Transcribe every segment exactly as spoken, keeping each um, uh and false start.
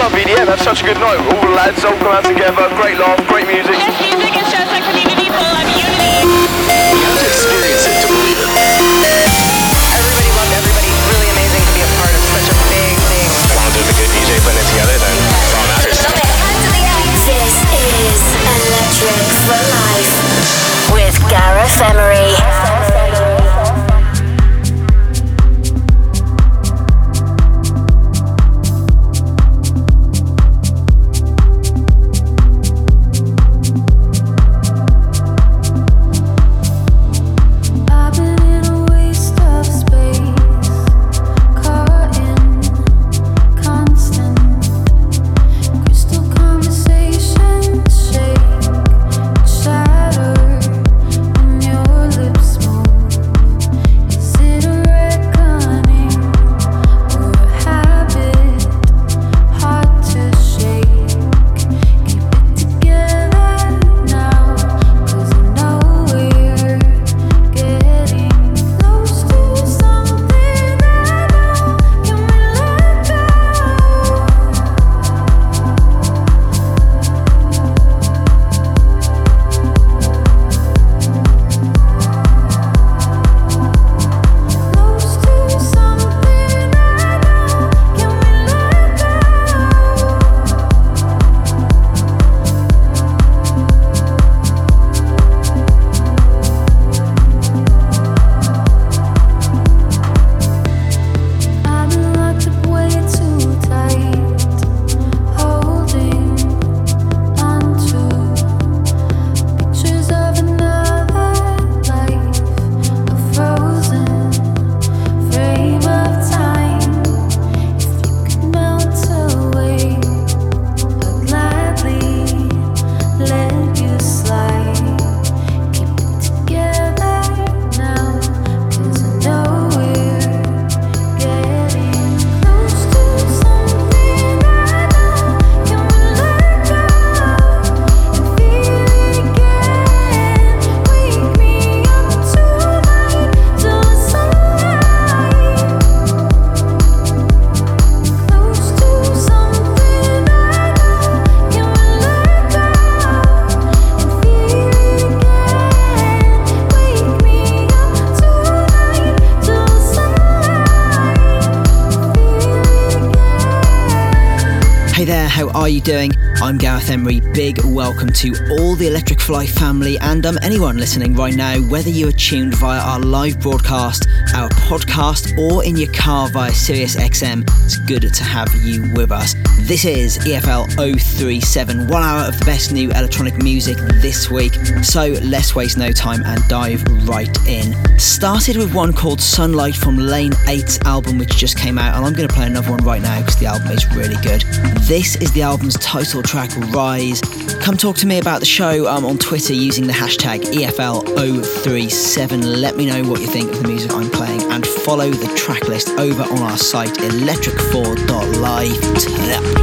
love E D M, have such a good night. All the lads all come out together, great laugh, great music. Best music and shows like community for love unity. You have to experience it to believe it. Everybody loved everybody. It's really amazing to be a part of such a big thing. As long as there's a good D J putting it together, then it's all that matters. This is Electric for Life with Gareth Emery. Doing. I'm Gareth Emery. Big welcome to all the Electric for Life family and um, anyone listening right now, whether you are tuned via our live broadcast, our podcast, or in your car via Sirius X M. It's good to have you with us. This is E F L oh three seven, one hour of the best new electronic music this week. So let's waste no time and dive right in. Started with one called Sunlight from Lane eight's album, which just came out, and I'm going to play another one right now because the album is really good. This is the album's title track, Rise. Come talk to me about the show um, on Twitter using the hashtag E F L oh three seven. Let me know what you think of the music I'm playing and follow the track list over on our site electric four dot live. Turn it up.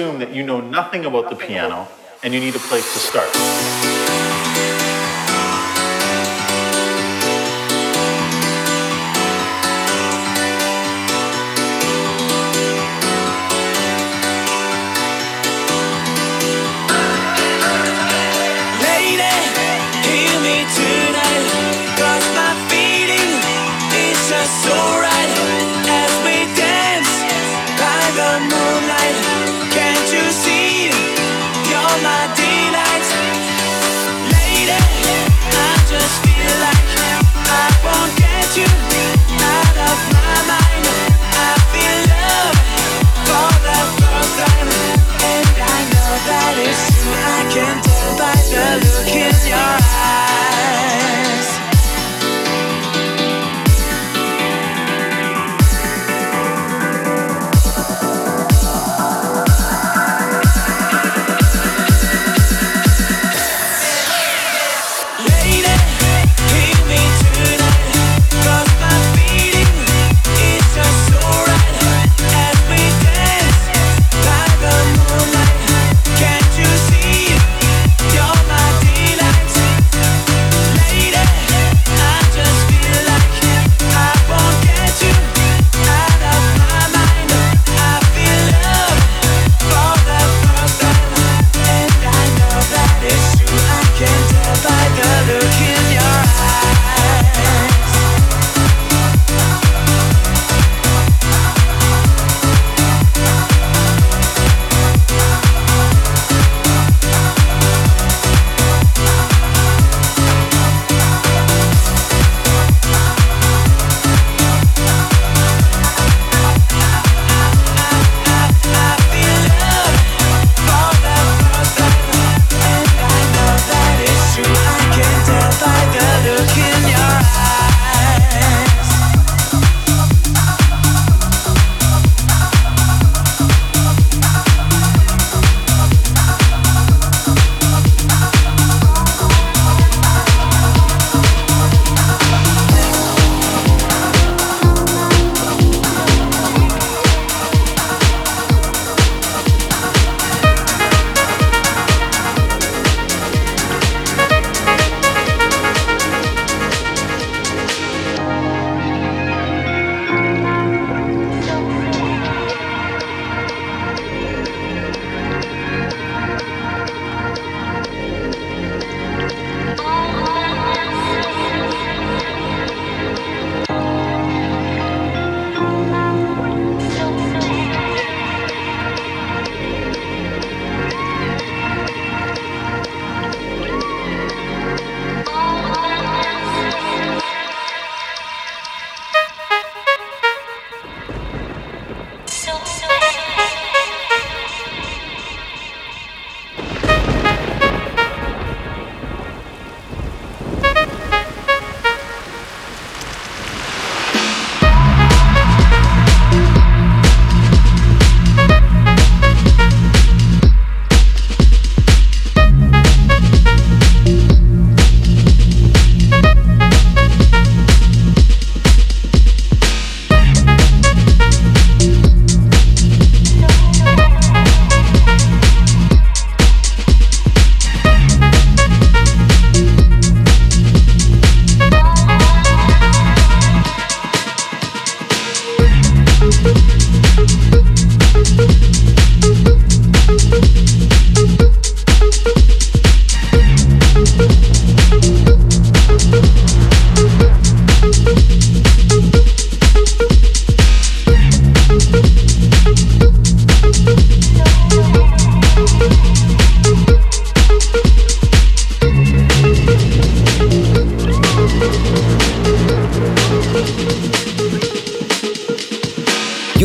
assume that you know nothing about the piano and you need a place to start.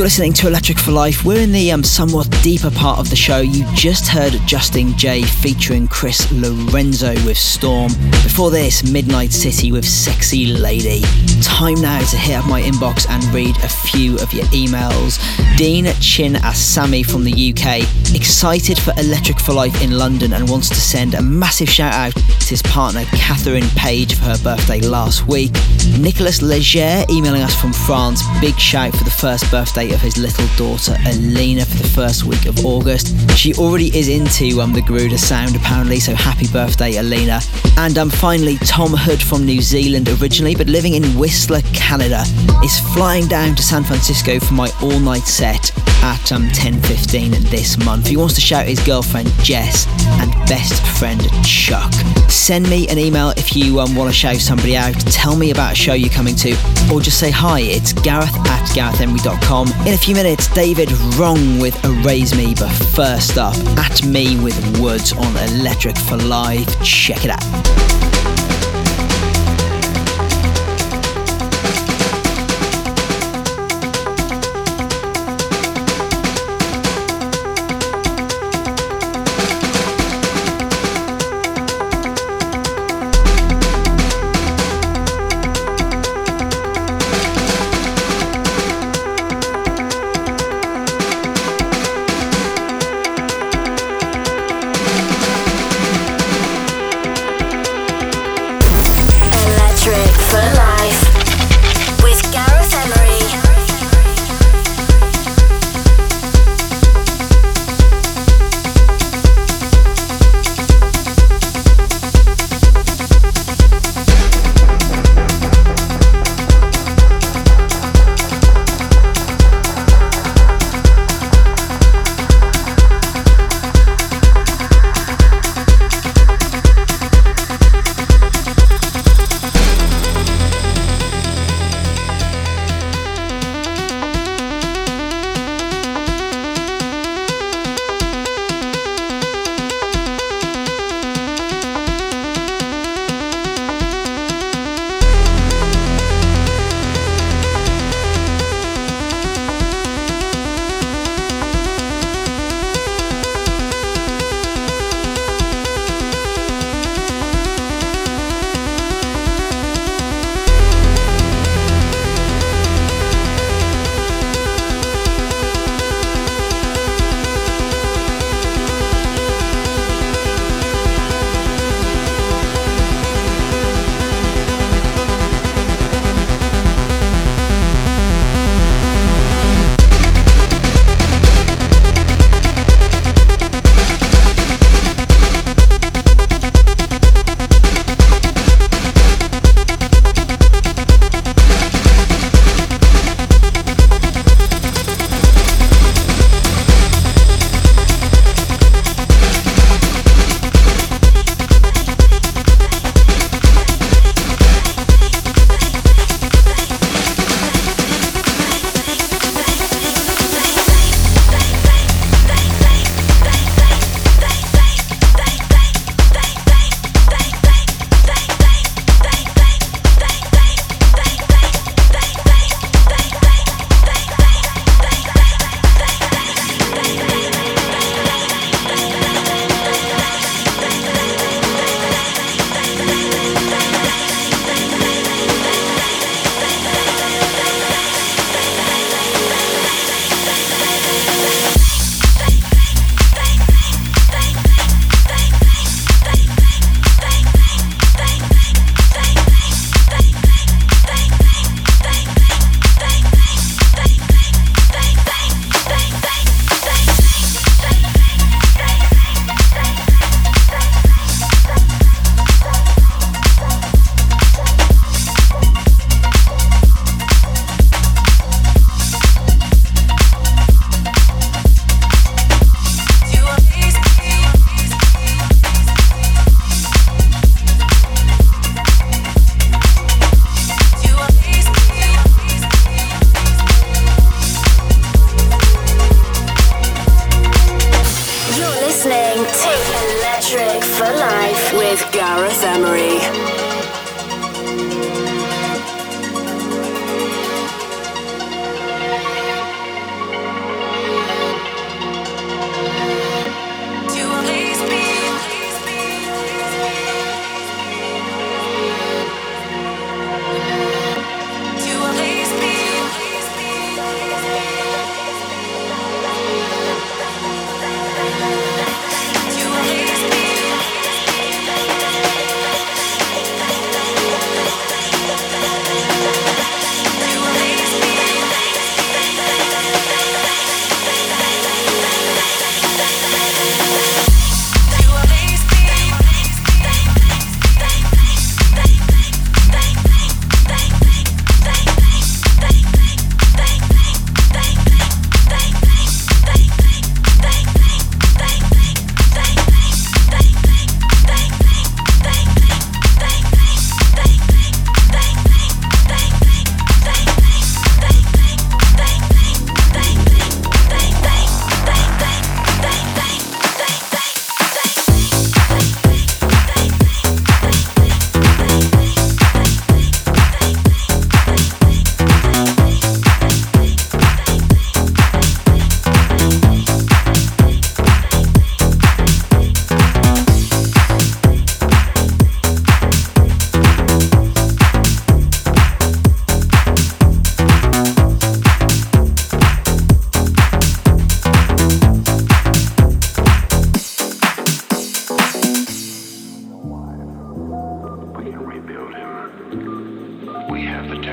Listening to Electric for Life. We're in the um, somewhat deeper part of the show. You just heard Justin Jay featuring Chris Lorenzo with Storm. Before this, Midnight City with Sexy Lady. Time now to hit up my inbox and read a few of your emails. Dean Chin Asami from the U K, excited for Electric for Life in London and wants to send a massive shout out to his partner Catherine Page for her birthday last week. Nicholas Leger emailing us from France, big shout for the first birthday birthday of his little daughter Alina for the first week of August. She already is into um, the Gruda sound apparently, so happy birthday Alina. And um, finally, Tom Hood from New Zealand originally, but living in Whistler, Canada, is flying down to San Francisco for my all-night set at um, ten fifteen this month. He wants to shout his girlfriend Jess and best friend Chuck. Send me an email if you um, want to shout somebody out, tell me about a show you're coming to, or just say hi. It's Gareth at gareth emery dot com. In a few minutes, David Rong with Erase Me, but first up, Atme with Woods on Electric for Life. Check it out.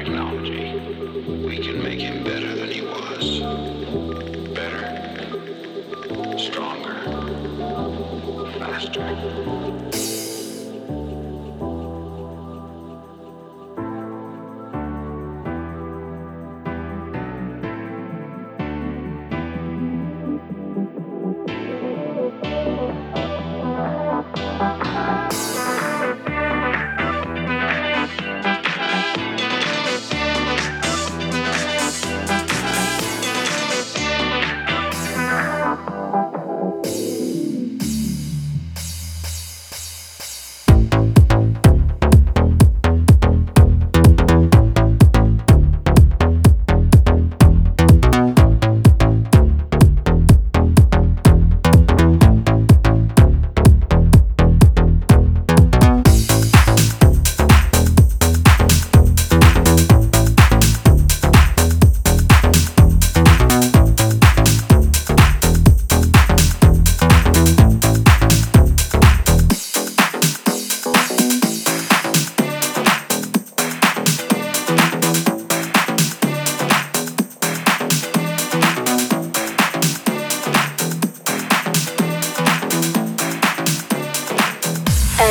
technology, we can make him better than he was. Better, stronger, faster.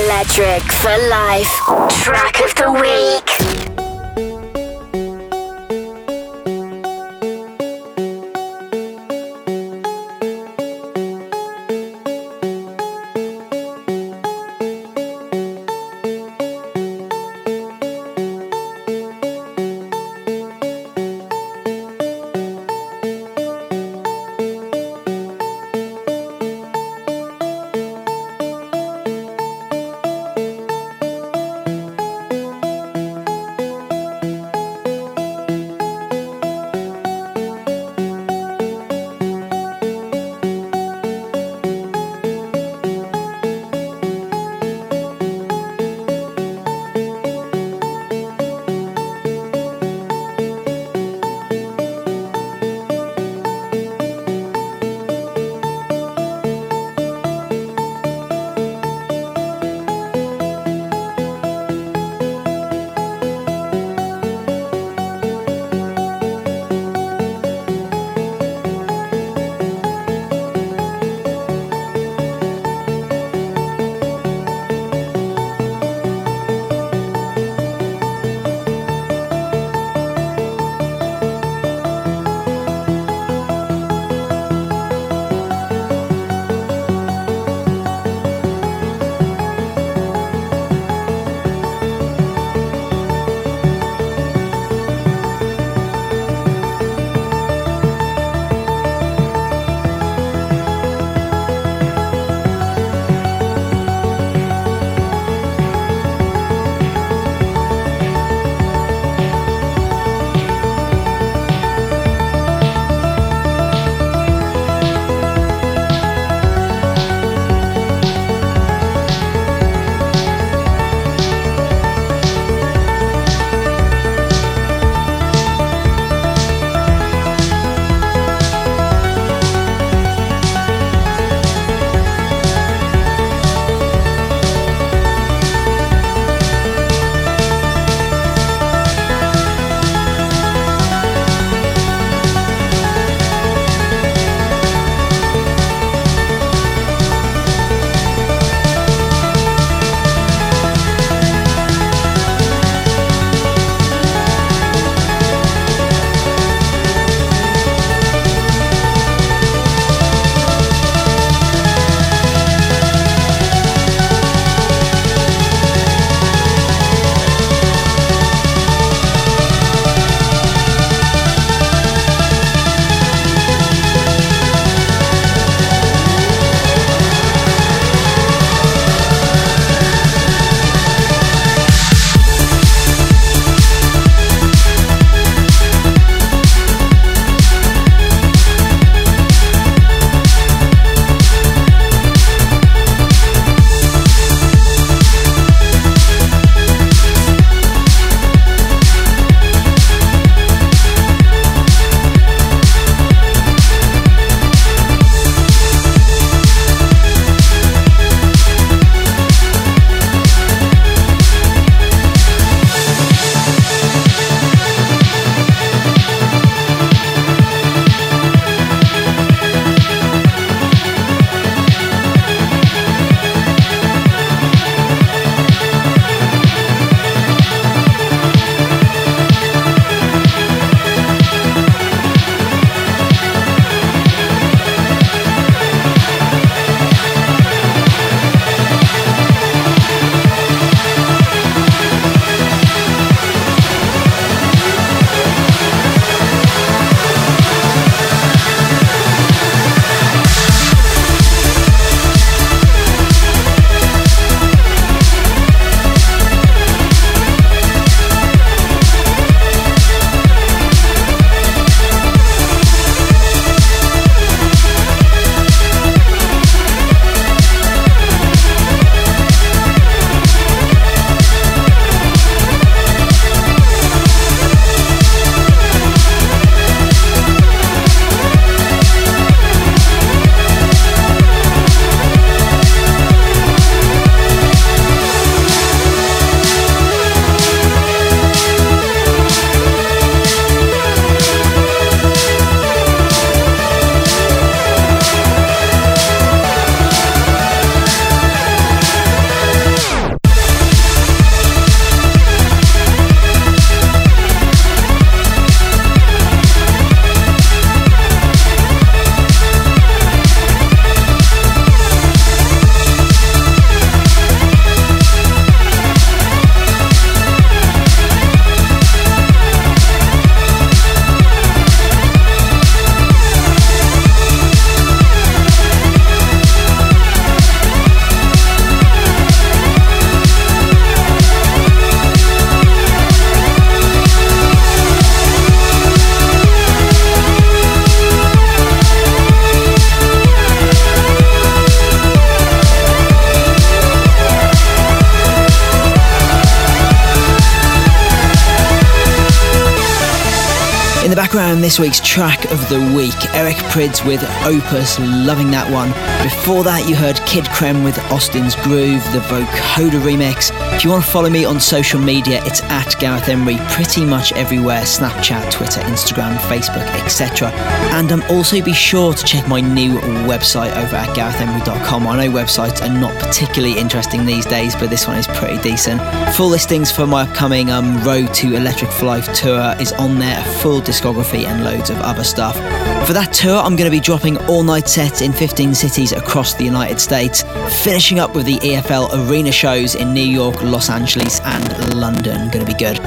Electric for Life, track of the week. In the background, this week's track of the week, Eric Prydz with Opus, loving that one. Before that, you heard Kid Creme with Austin's Groove, the Vocoder remix. If you want to follow me on social media, it's at Gareth Emery, pretty much everywhere, Snapchat, Twitter, Instagram, Facebook, et cetera. And um, also be sure to check my new website over at gareth emery dot com. I know websites are not particularly interesting these days, but this one is pretty decent. Full listings for my upcoming um, Road to Electric for Life tour is on there, full discography and loads of other stuff. For that tour, I'm going to be dropping all-night sets in fifteen cities across the United States, finishing up with the E F L Arena shows in New York, Los Angeles and London. Going to be good.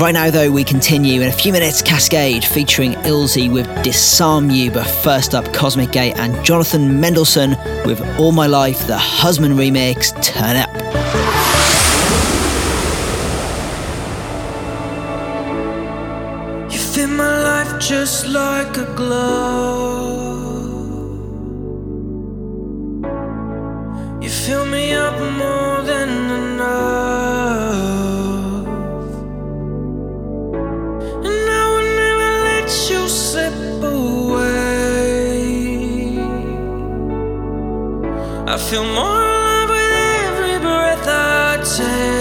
Right now, though, we continue in a few minutes. Cascade featuring Ilsey with Disarm You, but first up, Cosmic Gate and Jonathan Mendelsohn with All My Life, the Husband remix. Turn it up. In my life just like a glove, you fill me up more than enough, and I will never let you slip away. I feel more alive with every breath I take.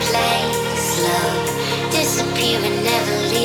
Place, love, disappearing, never leave.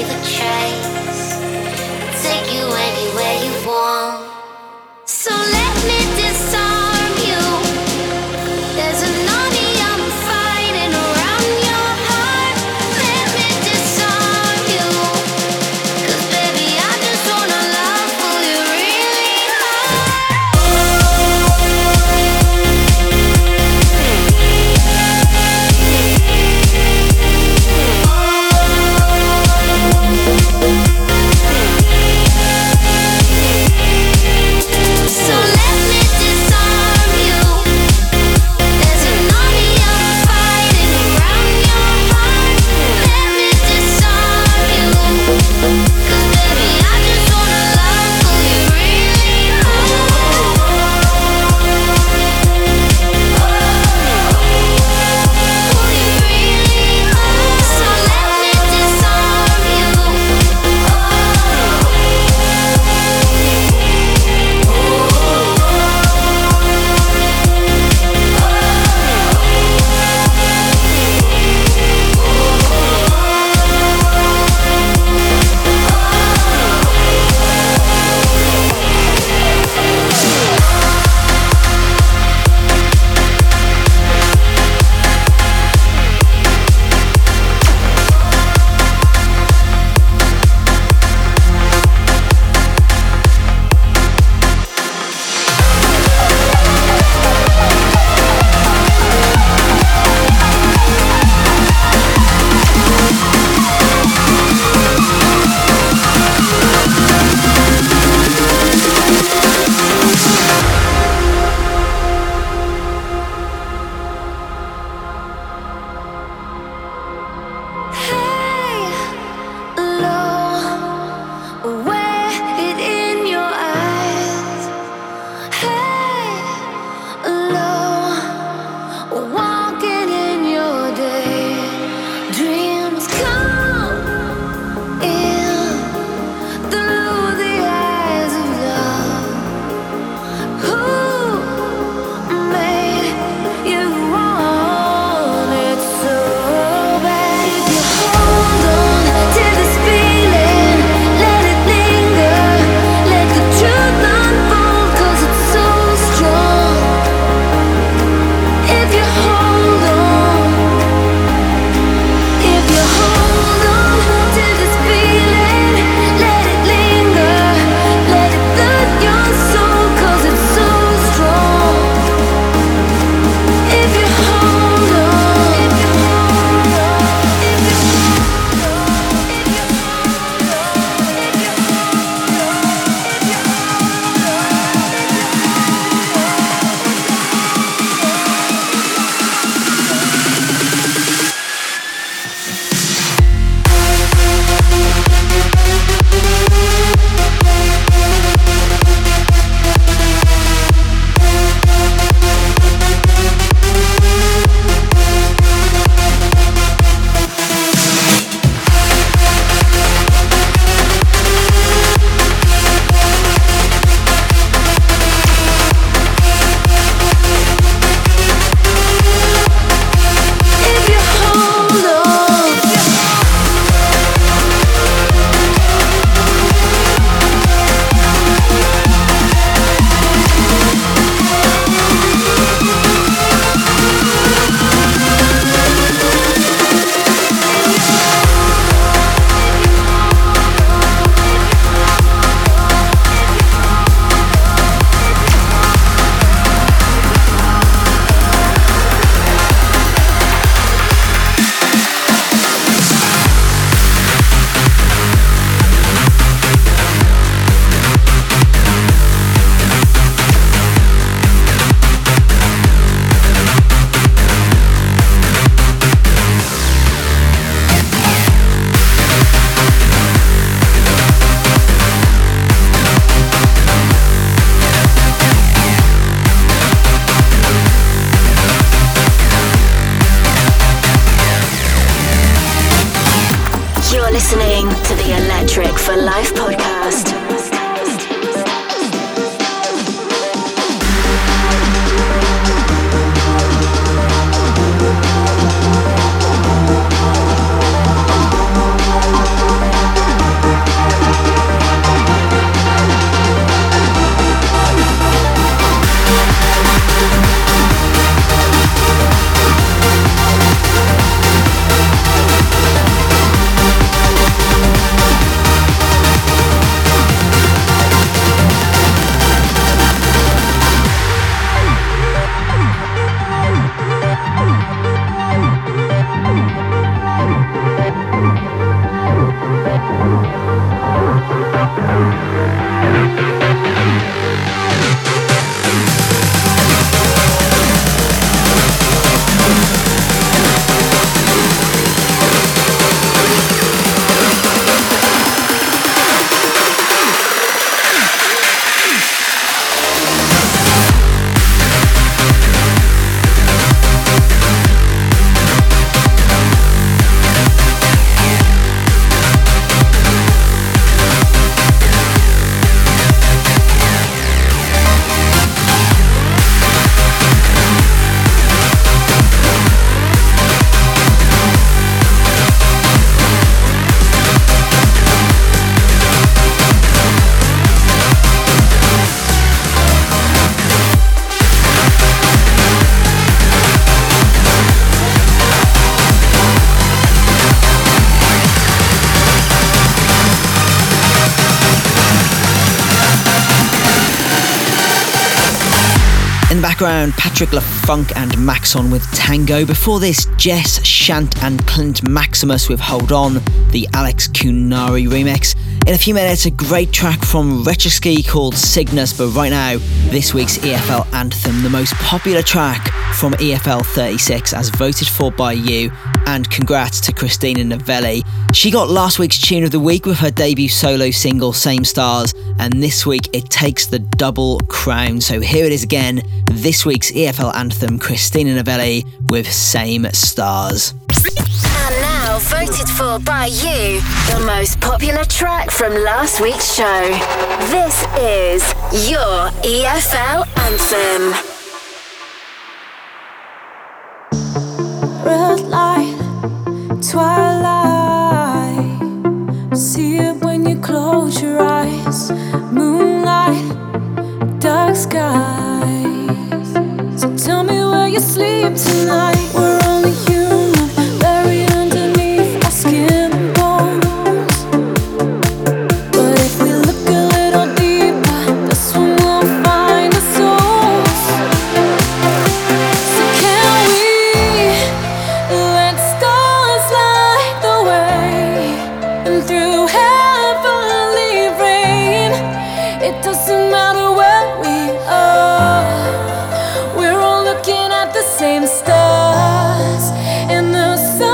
Background, Patrick LaFunk and Maxon with Tango. Before this, Jess, Shant and Clint Maximus with Hold On, the Alex Kunari remix. In a few minutes, a great track from Retroski called Cygnus, but right now, this week's E F L anthem, the most popular track from E F L thirty-six as voted for by you, and congrats to Christina Novelli. She got last week's Tune of the Week with her debut solo single, Same Stars, and this week it takes the double crown. So here it is again, this week's E F L anthem, Christina Novelli with Same Stars. And now, voted for by you, the most popular track from last week's show. This is your E F L anthem. Red light, twilight, see it when you close your eyes. Moonlight, dark skies, so tell me where you sleep tonight. We're only human. Same stars in the sun.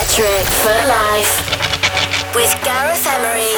Electric for Life with Gareth Emery.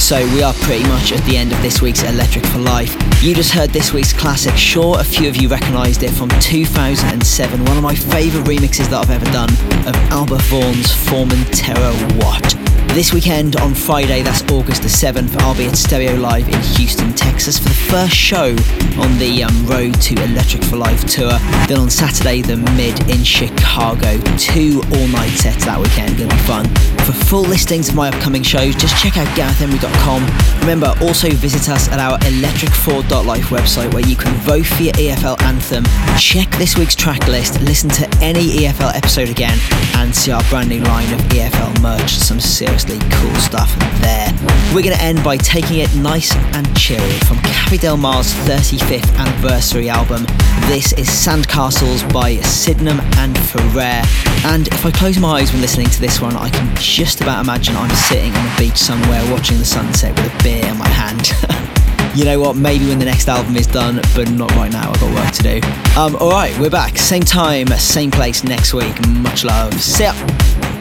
So we are pretty much at the end of this week's Electric for Life. You just heard this week's classic. Sure, a few of you recognised it from two thousand seven, one of my favourite remixes that I've ever done of Albert Vaughan's Formentera What. This weekend on Friday, that's August the seventh, I'll be at Stereo Live in Houston, Texas for the first show on the um, Road to Electric for Life tour. Then on Saturday, the Mid in Chicago. Two all-night sets that weekend, it'll be fun. For full listings of my upcoming shows, just check out gareth emery dot com. Remember, also visit us at our electric four dot life website where you can vote for your E F L anthem, check this week's track list, listen to any E F L episode again, and see our brand new line of E F L merch. Some seriously cool stuff there. We're going to end by taking it nice and chill from Cafe Del Mar's thirty-fifth anniversary album. This is Sandcastles by Sydenham and Ferrer. And if I close my eyes when listening to this one, I can just about imagine I'm sitting on the beach somewhere watching the sunset with a beer in my hand. You know what, maybe when the next album is done, but not right now, I've got work to do. Um, alright, we're back, same time, same place next week. Much love, see ya!